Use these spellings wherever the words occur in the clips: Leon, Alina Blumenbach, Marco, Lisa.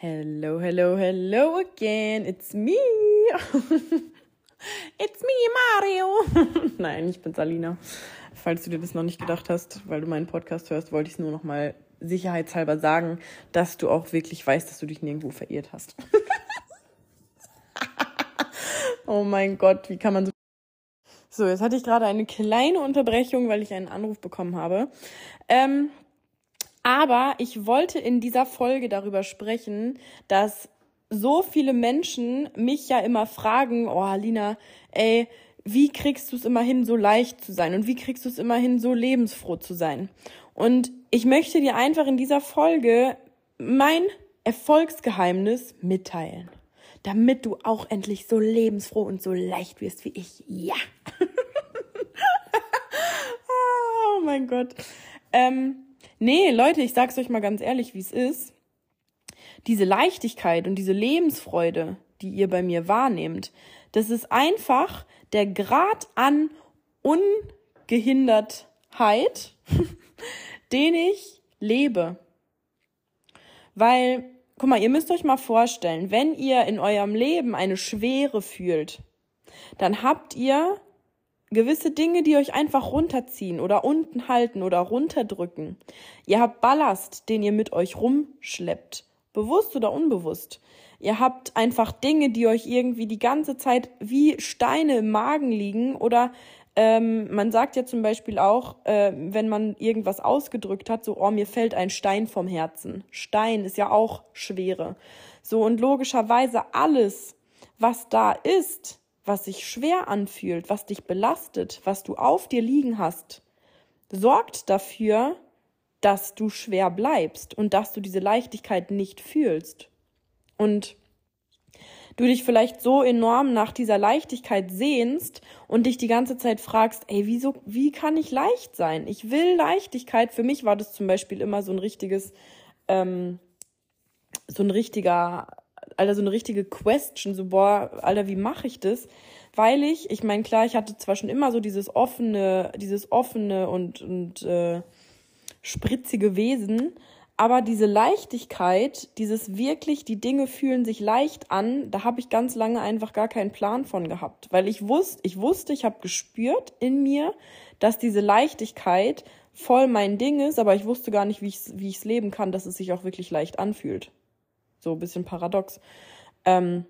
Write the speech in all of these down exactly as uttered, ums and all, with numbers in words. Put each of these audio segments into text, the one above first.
Hello, hello, hello again. It's me. It's me, Mario. Nein, ich bin's, Alina. Falls du dir das noch nicht gedacht hast, weil du meinen Podcast hörst, wollte ich es nur noch mal sicherheitshalber sagen, dass du auch wirklich weißt, dass du dich nirgendwo verirrt hast. Oh mein Gott, wie kann man so... So, jetzt hatte ich gerade eine kleine Unterbrechung, weil ich einen Anruf bekommen habe. Ähm... Aber ich wollte in dieser Folge darüber sprechen, dass so viele Menschen mich ja immer fragen, oh Alina, ey, wie kriegst du es immer hin, so leicht zu sein? Und wie kriegst du es immer hin, so lebensfroh zu sein? Und ich möchte dir einfach in dieser Folge mein Erfolgsgeheimnis mitteilen, damit du auch endlich so lebensfroh und so leicht wirst wie ich. Ja! Oh mein Gott. Ähm... Nee, Leute, ich sag's euch mal ganz ehrlich, wie es ist. Diese Leichtigkeit und diese Lebensfreude, die ihr bei mir wahrnehmt, das ist einfach der Grad an Ungehindertheit, den ich lebe. Weil, guck mal, ihr müsst euch mal vorstellen, wenn ihr in eurem Leben eine Schwere fühlt, dann habt ihr gewisse Dinge, die euch einfach runterziehen oder unten halten oder runterdrücken. Ihr habt Ballast, den ihr mit euch rumschleppt, bewusst oder unbewusst. Ihr habt einfach Dinge, die euch irgendwie die ganze Zeit wie Steine im Magen liegen oder ähm, man sagt ja zum Beispiel auch, äh, wenn man irgendwas ausgedrückt hat, so, oh, mir fällt ein Stein vom Herzen. Stein ist ja auch Schwere. So, und logischerweise alles, was da ist, was sich schwer anfühlt, was dich belastet, was du auf dir liegen hast, sorgt dafür, dass du schwer bleibst und dass du diese Leichtigkeit nicht fühlst. Und du dich vielleicht so enorm nach dieser Leichtigkeit sehnst und dich die ganze Zeit fragst, ey, wieso, wie kann ich leicht sein? Ich will Leichtigkeit. Für mich war das zum Beispiel immer so ein richtiges, ähm, so ein richtiger... Alter, so eine richtige Question, so boah, Alter, wie mache ich das? Weil ich, ich meine, klar, ich hatte zwar schon immer so dieses offene, dieses offene und, und äh, spritzige Wesen, aber diese Leichtigkeit, dieses wirklich, die Dinge fühlen sich leicht an, da habe ich ganz lange einfach gar keinen Plan von gehabt. Weil ich wusste, ich wusste, ich habe gespürt in mir, dass diese Leichtigkeit voll mein Ding ist, aber ich wusste gar nicht, wie ich es wie ich's leben kann, dass es sich auch wirklich leicht anfühlt. So ein bisschen paradox. Ähm,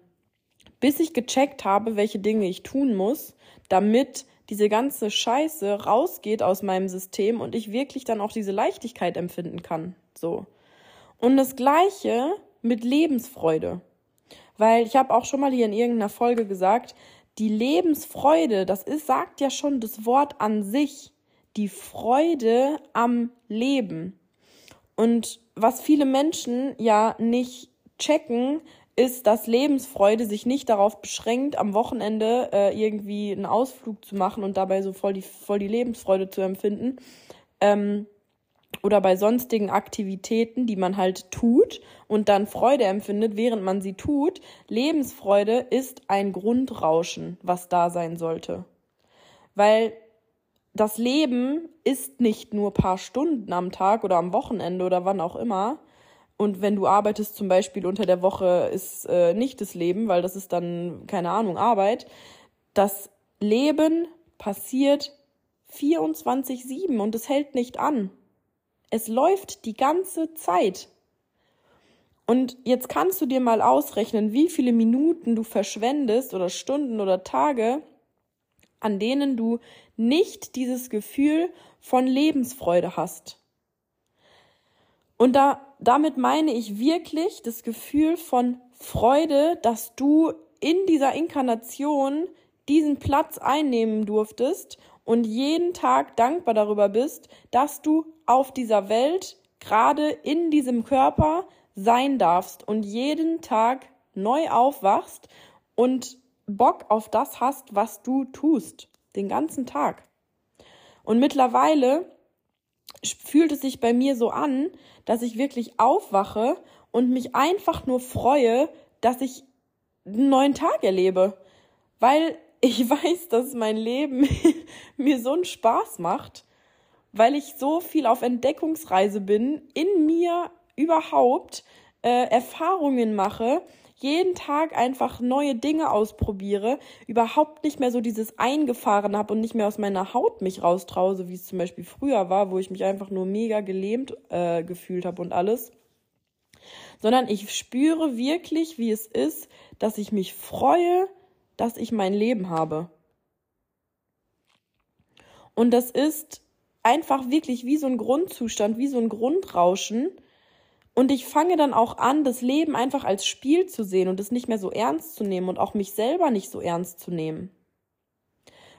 bis ich gecheckt habe, welche Dinge ich tun muss, damit diese ganze Scheiße rausgeht aus meinem System und ich wirklich dann auch diese Leichtigkeit empfinden kann. So. Und das Gleiche mit Lebensfreude. Weil ich habe auch schon mal hier in irgendeiner Folge gesagt, die Lebensfreude, das ist, sagt ja schon das Wort an sich, die Freude am Leben. Und was viele Menschen ja nicht checken, ist, dass Lebensfreude sich nicht darauf beschränkt, am Wochenende äh, irgendwie einen Ausflug zu machen und dabei so voll die, voll die Lebensfreude zu empfinden. Ähm, oder bei sonstigen Aktivitäten, die man halt tut und dann Freude empfindet, während man sie tut. Lebensfreude ist ein Grundrauschen, was da sein sollte. Weil... das Leben ist nicht nur ein paar Stunden am Tag oder am Wochenende oder wann auch immer. Und wenn du arbeitest zum Beispiel unter der Woche, ist äh, nicht das Leben, weil das ist dann, keine Ahnung, Arbeit. Das Leben passiert vierundzwanzig sieben und es hält nicht an. Es läuft die ganze Zeit. Und jetzt kannst du dir mal ausrechnen, wie viele Minuten du verschwendest oder Stunden oder Tage, an denen du nicht dieses Gefühl von Lebensfreude hast. Und da, damit meine ich wirklich das Gefühl von Freude, dass du in dieser Inkarnation diesen Platz einnehmen durftest und jeden Tag dankbar darüber bist, dass du auf dieser Welt, gerade in diesem Körper, sein darfst und jeden Tag neu aufwachst und Bock auf das hast, was du tust, den ganzen Tag. Und mittlerweile fühlt es sich bei mir so an, dass ich wirklich aufwache und mich einfach nur freue, dass ich einen neuen Tag erlebe, weil ich weiß, dass mein Leben mir so einen Spaß macht, weil ich so viel auf Entdeckungsreise bin, in mir überhaupt, äh, Erfahrungen mache, jeden Tag einfach neue Dinge ausprobiere, überhaupt nicht mehr so dieses Eingefahrene habe und nicht mehr aus meiner Haut mich raustraue, so wie es zum Beispiel früher war, wo ich mich einfach nur mega gelähmt äh, gefühlt habe und alles. Sondern ich spüre wirklich, wie es ist, dass ich mich freue, dass ich mein Leben habe. Und das ist einfach wirklich wie so ein Grundzustand, wie so ein Grundrauschen. Und ich fange dann auch an, das Leben einfach als Spiel zu sehen und es nicht mehr so ernst zu nehmen und auch mich selber nicht so ernst zu nehmen.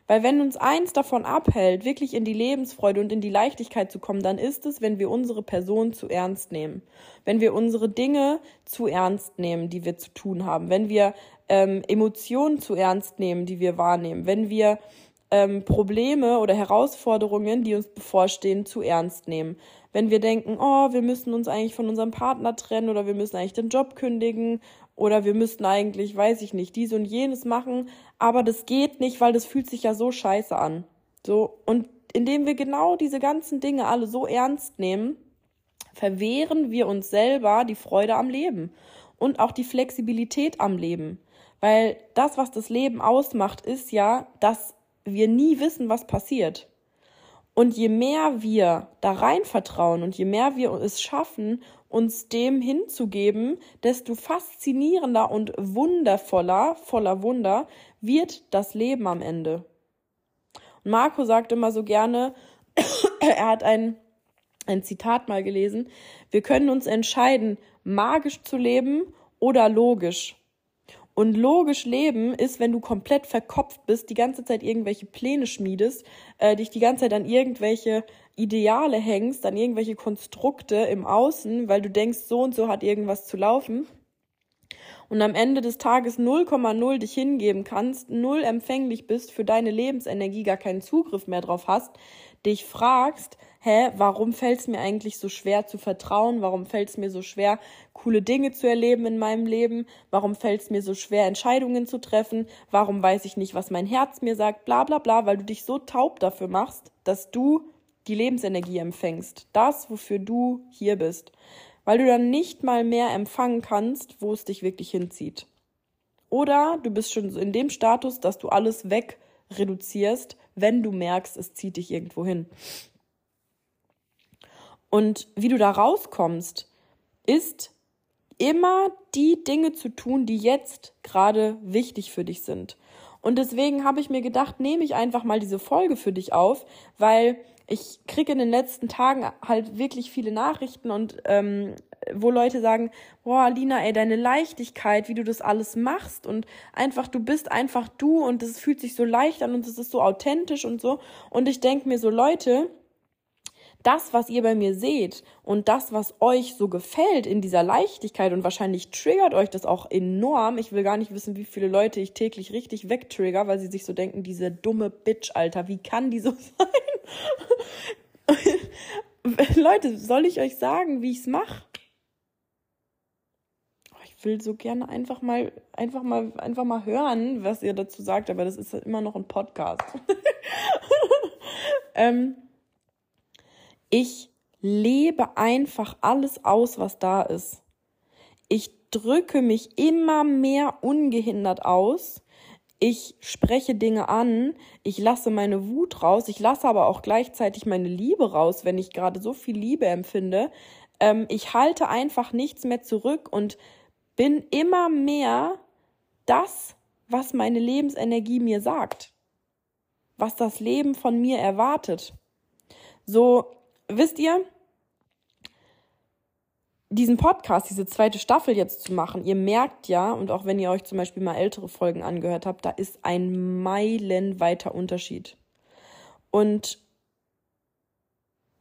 Weil wenn uns eins davon abhält, wirklich in die Lebensfreude und in die Leichtigkeit zu kommen, dann ist es, wenn wir unsere Person zu ernst nehmen. Wenn wir unsere Dinge zu ernst nehmen, die wir zu tun haben. Wenn wir ähm, Emotionen zu ernst nehmen, die wir wahrnehmen. Wenn wir ähm, Probleme oder Herausforderungen, die uns bevorstehen, zu ernst nehmen. Wenn wir denken, oh, wir müssen uns eigentlich von unserem Partner trennen oder wir müssen eigentlich den Job kündigen oder wir müssten eigentlich, weiß ich nicht, dies und jenes machen, aber das geht nicht, weil das fühlt sich ja so scheiße an. So, und indem wir genau diese ganzen Dinge alle so ernst nehmen, verwehren wir uns selber die Freude am Leben und auch die Flexibilität am Leben. Weil das, was das Leben ausmacht, ist ja, dass wir nie wissen, was passiert. Und je mehr wir da rein vertrauen und je mehr wir es schaffen, uns dem hinzugeben, desto faszinierender und wundervoller, voller Wunder wird das Leben am Ende. Und Marco sagt immer so gerne, er hat ein, ein Zitat mal gelesen, wir können uns entscheiden, magisch zu leben oder logisch. Und logisch leben ist, wenn du komplett verkopft bist, die ganze Zeit irgendwelche Pläne schmiedest, äh, dich die ganze Zeit an irgendwelche Ideale hängst, an irgendwelche Konstrukte im Außen, weil du denkst, so und so hat irgendwas zu laufen. Und am Ende des Tages null Komma null dich hingeben kannst, null empfänglich bist, für deine Lebensenergie gar keinen Zugriff mehr drauf hast, dich fragst, hä, warum fällt es mir eigentlich so schwer zu vertrauen? Warum fällt es mir so schwer, coole Dinge zu erleben in meinem Leben? Warum fällt es mir so schwer, Entscheidungen zu treffen? Warum weiß ich nicht, was mein Herz mir sagt? Bla bla bla, weil du dich so taub dafür machst, dass du die Lebensenergie empfängst. Das, wofür du hier bist. Weil du dann nicht mal mehr empfangen kannst, wo es dich wirklich hinzieht. Oder du bist schon in dem Status, dass du alles wegreduzierst, wenn du merkst, es zieht dich irgendwo hin. Und wie du da rauskommst, ist immer die Dinge zu tun, die jetzt gerade wichtig für dich sind. Und deswegen habe ich mir gedacht, nehme ich einfach mal diese Folge für dich auf, weil ich kriege in den letzten Tagen halt wirklich viele Nachrichten und ähm, wo Leute sagen, boah, Alina, ey, deine Leichtigkeit, wie du das alles machst und einfach, du bist einfach du und das fühlt sich so leicht an und es ist so authentisch und so. Und ich denke mir so, Leute, das, was ihr bei mir seht und das, was euch so gefällt in dieser Leichtigkeit und wahrscheinlich triggert euch das auch enorm. Ich will gar nicht wissen, wie viele Leute ich täglich richtig wegtrigger, weil sie sich so denken, diese dumme Bitch, Alter, wie kann die so sein? Leute, soll ich euch sagen, wie ich es mache? Ich will so gerne einfach mal, einfach mal, einfach mal hören, was ihr dazu sagt, aber das ist halt immer noch ein Podcast. ähm... Ich lebe einfach alles aus, was da ist. Ich drücke mich immer mehr ungehindert aus. Ich spreche Dinge an. Ich lasse meine Wut raus. Ich lasse aber auch gleichzeitig meine Liebe raus, wenn ich gerade so viel Liebe empfinde. Ähm, ich halte einfach nichts mehr zurück und bin immer mehr das, was meine Lebensenergie mir sagt. Was das Leben von mir erwartet. So, wisst ihr, diesen Podcast, diese zweite Staffel jetzt zu machen, ihr merkt ja, und auch wenn ihr euch zum Beispiel mal ältere Folgen angehört habt, da ist ein meilenweiter Unterschied. Und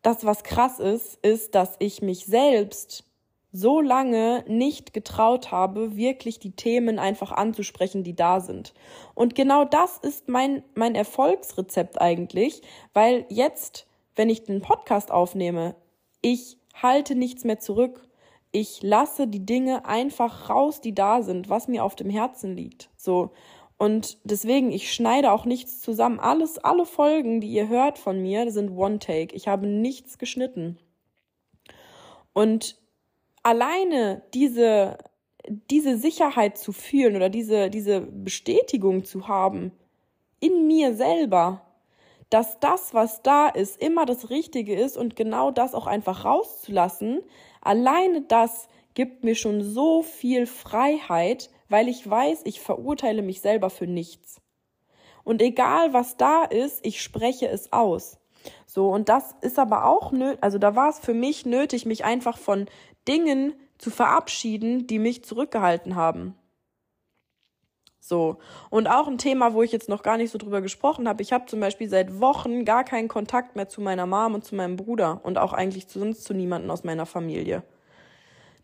das, was krass ist, ist, dass ich mich selbst so lange nicht getraut habe, wirklich die Themen einfach anzusprechen, die da sind. Und genau das ist mein, mein Erfolgsrezept eigentlich, weil jetzt, wenn ich den Podcast aufnehme, ich halte nichts mehr zurück. Ich lasse die Dinge einfach raus, die da sind, was mir auf dem Herzen liegt. So. Und deswegen, ich schneide auch nichts zusammen. Alles, alle Folgen, die ihr hört von mir, sind One Take. Ich habe nichts geschnitten. Und alleine diese, diese Sicherheit zu fühlen oder diese, diese Bestätigung zu haben in mir selber, dass das, was da ist, immer das Richtige ist und genau das auch einfach rauszulassen, alleine das gibt mir schon so viel Freiheit, weil ich weiß, ich verurteile mich selber für nichts. Und egal, was da ist, ich spreche es aus. So, und das ist aber auch nötig, also da war es für mich nötig, mich einfach von Dingen zu verabschieden, die mich zurückgehalten haben. So, und auch ein Thema, wo ich jetzt noch gar nicht so drüber gesprochen habe, ich habe zum Beispiel seit Wochen gar keinen Kontakt mehr zu meiner Mom und zu meinem Bruder und auch eigentlich zu sonst zu niemanden aus meiner Familie.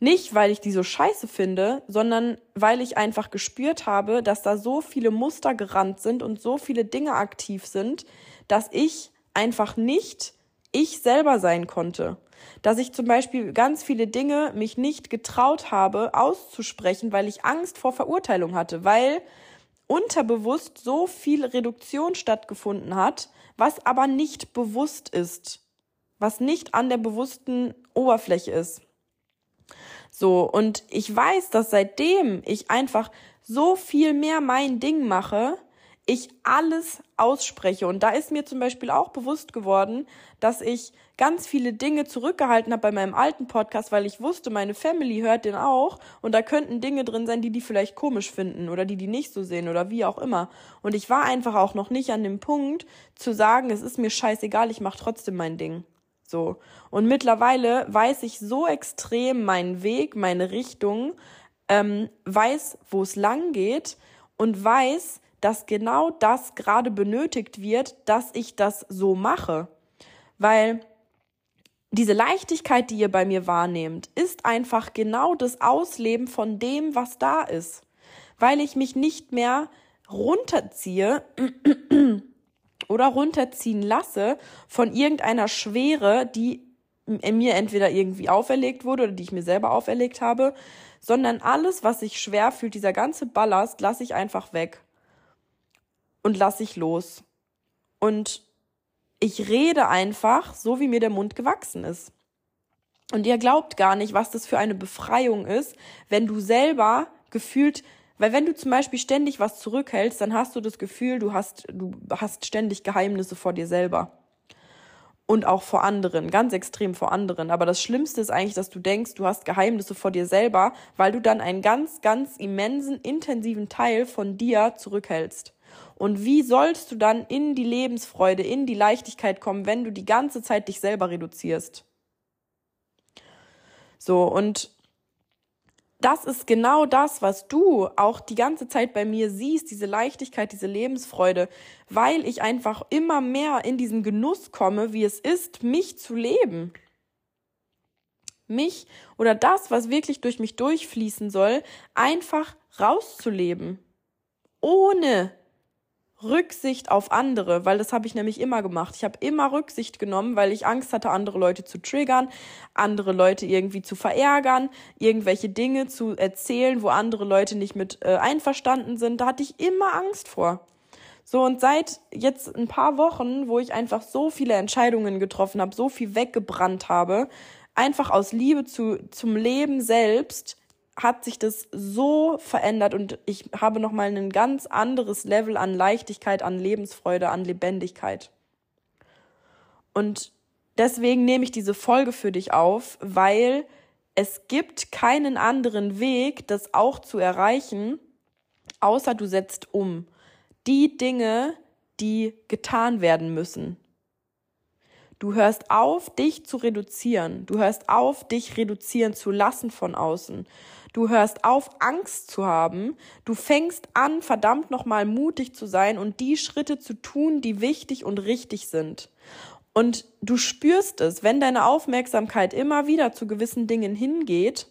Nicht, weil ich die so scheiße finde, sondern weil ich einfach gespürt habe, dass da so viele Muster gerannt sind und so viele Dinge aktiv sind, dass ich einfach nicht ich selber sein konnte. Dass ich zum Beispiel ganz viele Dinge mich nicht getraut habe, auszusprechen, weil ich Angst vor Verurteilung hatte, weil unterbewusst so viel Reduktion stattgefunden hat, was aber nicht bewusst ist, was nicht an der bewussten Oberfläche ist. So, und ich weiß, dass seitdem ich einfach so viel mehr mein Ding mache, ich alles ausspreche. Und da ist mir zum Beispiel auch bewusst geworden, dass ich ganz viele Dinge zurückgehalten habe bei meinem alten Podcast, weil ich wusste, meine Family hört den auch und da könnten Dinge drin sein, die die vielleicht komisch finden oder die die nicht so sehen oder wie auch immer. Und ich war einfach auch noch nicht an dem Punkt zu sagen, es ist mir scheißegal, ich mache trotzdem mein Ding. So. Und mittlerweile weiß ich so extrem meinen Weg, meine Richtung, ähm, weiß, wo es lang geht und weiß, dass genau das gerade benötigt wird, dass ich das so mache. Weil diese Leichtigkeit, die ihr bei mir wahrnehmt, ist einfach genau das Ausleben von dem, was da ist. Weil ich mich nicht mehr runterziehe oder runterziehen lasse von irgendeiner Schwere, die mir entweder irgendwie auferlegt wurde oder die ich mir selber auferlegt habe, sondern alles, was sich schwer fühlt, dieser ganze Ballast, lasse ich einfach weg. Und lass ich los. Und ich rede einfach, so wie mir der Mund gewachsen ist. Und ihr glaubt gar nicht, was das für eine Befreiung ist, wenn du selber gefühlt, weil wenn du zum Beispiel ständig was zurückhältst, dann hast du das Gefühl, du hast, du hast ständig Geheimnisse vor dir selber. Und auch vor anderen, ganz extrem vor anderen. Aber das Schlimmste ist eigentlich, dass du denkst, du hast Geheimnisse vor dir selber, weil du dann einen ganz, ganz immensen, intensiven Teil von dir zurückhältst. Und wie sollst du dann in die Lebensfreude, in die Leichtigkeit kommen, wenn du die ganze Zeit dich selber reduzierst? So, und das ist genau das, was du auch die ganze Zeit bei mir siehst, diese Leichtigkeit, diese Lebensfreude, weil ich einfach immer mehr in diesen Genuss komme, wie es ist, mich zu leben. Mich oder das, was wirklich durch mich durchfließen soll, einfach rauszuleben. Ohne Rücksicht auf andere, weil das habe ich nämlich immer gemacht. Ich habe immer Rücksicht genommen, weil ich Angst hatte, andere Leute zu triggern, andere Leute irgendwie zu verärgern, irgendwelche Dinge zu erzählen, wo andere Leute nicht mit äh, einverstanden sind. Da hatte ich immer Angst vor. So, und seit jetzt ein paar Wochen, wo ich einfach so viele Entscheidungen getroffen habe, so viel weggebrannt habe, einfach aus Liebe zu, zum Leben selbst, hat sich das so verändert und ich habe nochmal ein ganz anderes Level an Leichtigkeit, an Lebensfreude, an Lebendigkeit. Und deswegen nehme ich diese Folge für dich auf, weil es gibt keinen anderen Weg, das auch zu erreichen, außer du setzt um. Die Dinge, die getan werden müssen. Du hörst auf, dich zu reduzieren. Du hörst auf, dich reduzieren zu lassen von außen. Du hörst auf, Angst zu haben. Du fängst an, verdammt nochmal mutig zu sein und die Schritte zu tun, die wichtig und richtig sind. Und du spürst es, wenn deine Aufmerksamkeit immer wieder zu gewissen Dingen hingeht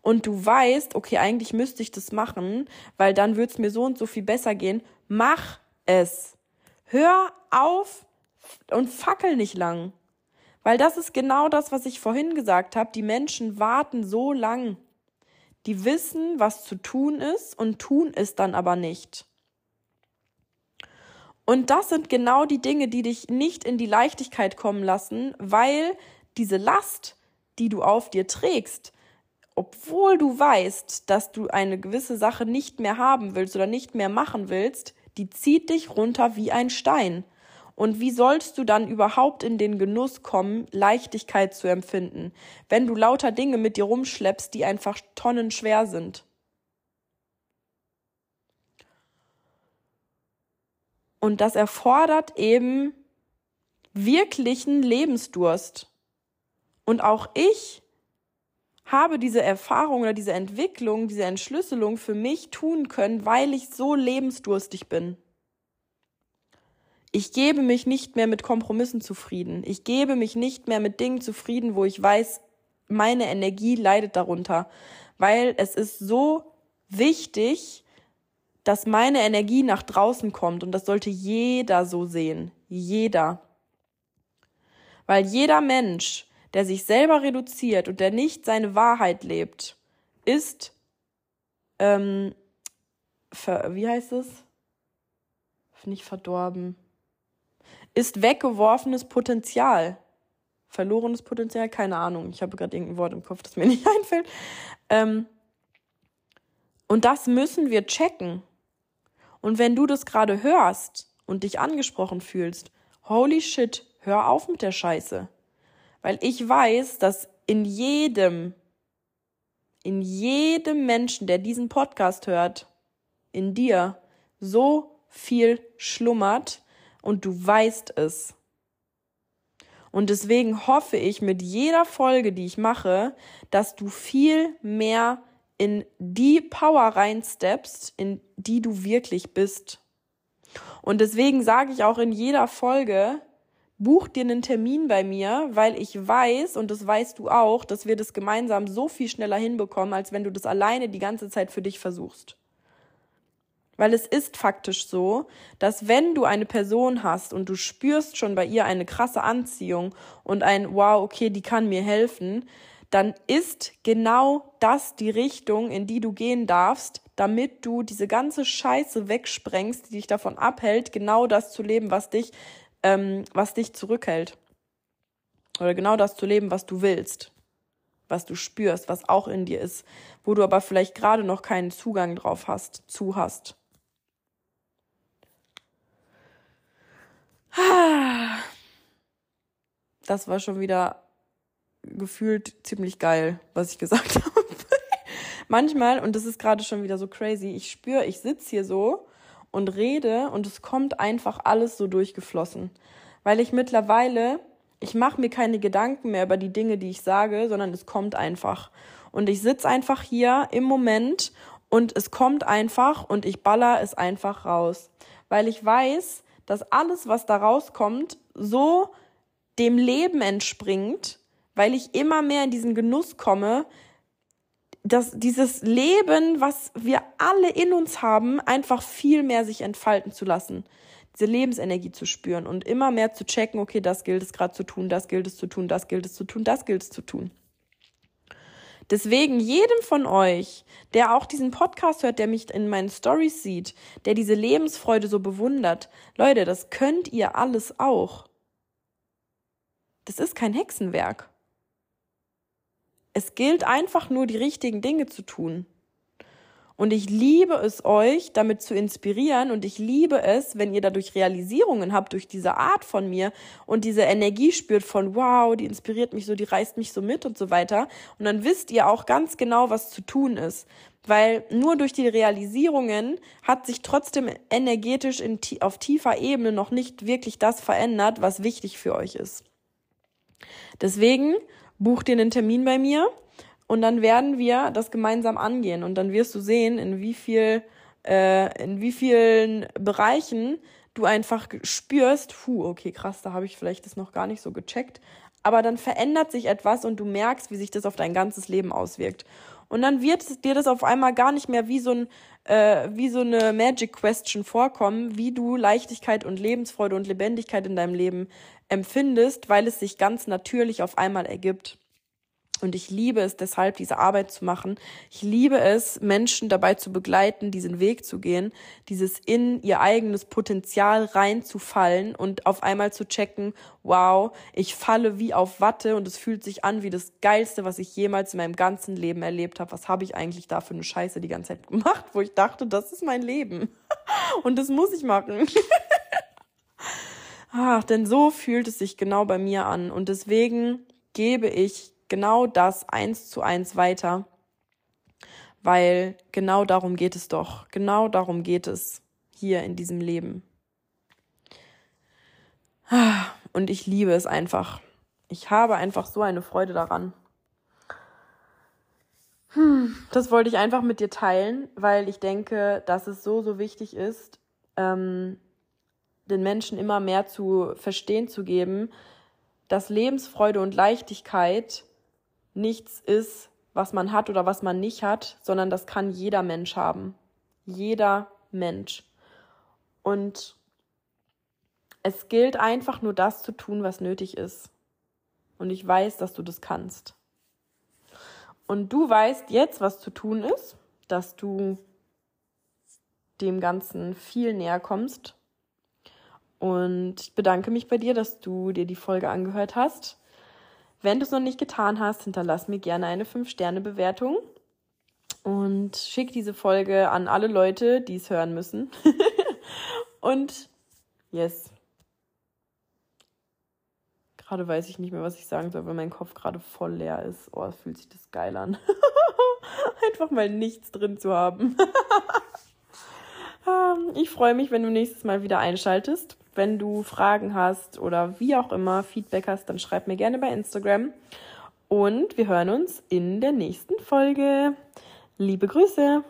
und du weißt, okay, eigentlich müsste ich das machen, weil dann würde es mir so und so viel besser gehen. Mach es. Hör auf, und fackel nicht lang, weil das ist genau das, was ich vorhin gesagt habe, die Menschen warten so lang, die wissen, was zu tun ist und tun es dann aber nicht. Und das sind genau die Dinge, die dich nicht in die Leichtigkeit kommen lassen, weil diese Last, die du auf dir trägst, obwohl du weißt, dass du eine gewisse Sache nicht mehr haben willst oder nicht mehr machen willst, die zieht dich runter wie ein Stein. Und wie sollst du dann überhaupt in den Genuss kommen, Leichtigkeit zu empfinden, wenn du lauter Dinge mit dir rumschleppst, die einfach tonnenschwer sind? Und das erfordert eben wirklichen Lebensdurst. Und auch ich habe diese Erfahrung oder diese Entwicklung, diese Entschlüsselung für mich tun können, weil ich so lebensdurstig bin. Ich gebe mich nicht mehr mit Kompromissen zufrieden. Ich gebe mich nicht mehr mit Dingen zufrieden, wo ich weiß, meine Energie leidet darunter. Weil es ist so wichtig, dass meine Energie nach draußen kommt. Und das sollte jeder so sehen. Jeder. Weil jeder Mensch, der sich selber reduziert und der nicht seine Wahrheit lebt, ist, ähm, ver- wie heißt es? Nicht verdorben. Ist weggeworfenes Potenzial. Verlorenes Potenzial? Keine Ahnung. Ich habe gerade irgendein Wort im Kopf, das mir nicht einfällt. Ähm und das müssen wir checken. Und wenn du das gerade hörst und dich angesprochen fühlst, holy shit, hör auf mit der Scheiße. Weil ich weiß, dass in jedem, in jedem Menschen, der diesen Podcast hört, in dir so viel schlummert und du weißt es. Und deswegen hoffe ich mit jeder Folge, die ich mache, dass du viel mehr in die Power reinsteppst, in die du wirklich bist. Und deswegen sage ich auch in jeder Folge, buch dir einen Termin bei mir, weil ich weiß, und das weißt du auch, dass wir das gemeinsam so viel schneller hinbekommen, als wenn du das alleine die ganze Zeit für dich versuchst. Weil es ist faktisch so, dass wenn du eine Person hast und du spürst schon bei ihr eine krasse Anziehung und ein wow, okay, die kann mir helfen, dann ist genau das die Richtung, in die du gehen darfst, damit du diese ganze Scheiße wegsprengst, die dich davon abhält, genau das zu leben, was dich, ähm, was dich zurückhält. Oder genau das zu leben, was du willst, was du spürst, was auch in dir ist, wo du aber vielleicht gerade noch keinen Zugang drauf hast, zu hast. Das war schon wieder gefühlt ziemlich geil, was ich gesagt habe. Manchmal, und das ist gerade schon wieder so crazy, ich spüre, ich sitze hier so und rede und es kommt einfach alles so durchgeflossen. Weil ich mittlerweile, ich mache mir keine Gedanken mehr über die Dinge, die ich sage, sondern es kommt einfach. Und ich sitze einfach hier im Moment und es kommt einfach und ich baller es einfach raus. Weil ich weiß, dass alles, was da rauskommt, so dem Leben entspringt, weil ich immer mehr in diesen Genuss komme, dass dieses Leben, was wir alle in uns haben, einfach viel mehr sich entfalten zu lassen, diese Lebensenergie zu spüren und immer mehr zu checken, okay, das gilt es gerade zu tun, das gilt es zu tun, das gilt es zu tun, das gilt es zu tun. Deswegen jedem von euch, der auch diesen Podcast hört, der mich in meinen Storys sieht, der diese Lebensfreude so bewundert, Leute, das könnt ihr alles auch. Das ist kein Hexenwerk. Es gilt einfach nur, die richtigen Dinge zu tun. Und ich liebe es, euch damit zu inspirieren und ich liebe es, wenn ihr dadurch Realisierungen habt, durch diese Art von mir und diese Energie spürt von wow, die inspiriert mich so, die reißt mich so mit und so weiter. Und dann wisst ihr auch ganz genau, was zu tun ist. Weil nur durch die Realisierungen hat sich trotzdem energetisch in, auf tiefer Ebene noch nicht wirklich das verändert, was wichtig für euch ist. Deswegen bucht ihr einen Termin bei mir. Und dann werden wir das gemeinsam angehen und dann wirst du sehen, in wie viel, äh, in wie vielen Bereichen du einfach spürst, puh, okay, krass, da habe ich vielleicht das noch gar nicht so gecheckt, aber dann verändert sich etwas und du merkst, wie sich das auf dein ganzes Leben auswirkt. Und dann wird dir das auf einmal gar nicht mehr wie so ein, äh, wie so eine Magic Question vorkommen, wie du Leichtigkeit und Lebensfreude und Lebendigkeit in deinem Leben empfindest, weil es sich ganz natürlich auf einmal ergibt. Und ich liebe es deshalb, diese Arbeit zu machen. Ich liebe es, Menschen dabei zu begleiten, diesen Weg zu gehen, dieses in ihr eigenes Potenzial reinzufallen und auf einmal zu checken, wow, ich falle wie auf Watte und es fühlt sich an wie das Geilste, was ich jemals in meinem ganzen Leben erlebt habe. Was habe ich eigentlich da für eine Scheiße die ganze Zeit gemacht, wo ich dachte, das ist mein Leben und das muss ich machen. Ach, denn so fühlt es sich genau bei mir an und deswegen gebe ich genau das eins zu eins weiter, weil genau darum geht es doch, genau darum geht es hier in diesem Leben. Und ich liebe es einfach. Ich habe einfach so eine Freude daran. Hm, das wollte ich einfach mit dir teilen, weil ich denke, dass es so, so wichtig ist, ähm, den Menschen immer mehr zu verstehen zu geben, dass Lebensfreude und Leichtigkeit nichts ist, was man hat oder was man nicht hat, sondern das kann jeder Mensch haben. Jeder Mensch. Und es gilt einfach nur das zu tun, was nötig ist. Und ich weiß, dass du das kannst. Und du weißt jetzt, was zu tun ist, dass du dem Ganzen viel näher kommst. Und ich bedanke mich bei dir, dass du dir die Folge angehört hast. Wenn du es noch nicht getan hast, hinterlass mir gerne eine fünf-Sterne-Bewertung und schick diese Folge an alle Leute, die es hören müssen. Und yes. Gerade weiß ich nicht mehr, was ich sagen soll, weil mein Kopf gerade voll leer ist. Oh, fühlt sich das geil an. Einfach mal nichts drin zu haben. Ich freue mich, wenn du nächstes Mal wieder einschaltest. Wenn du Fragen hast oder wie auch immer Feedback hast, dann schreib mir gerne bei Instagram. Und wir hören uns in der nächsten Folge. Liebe Grüße!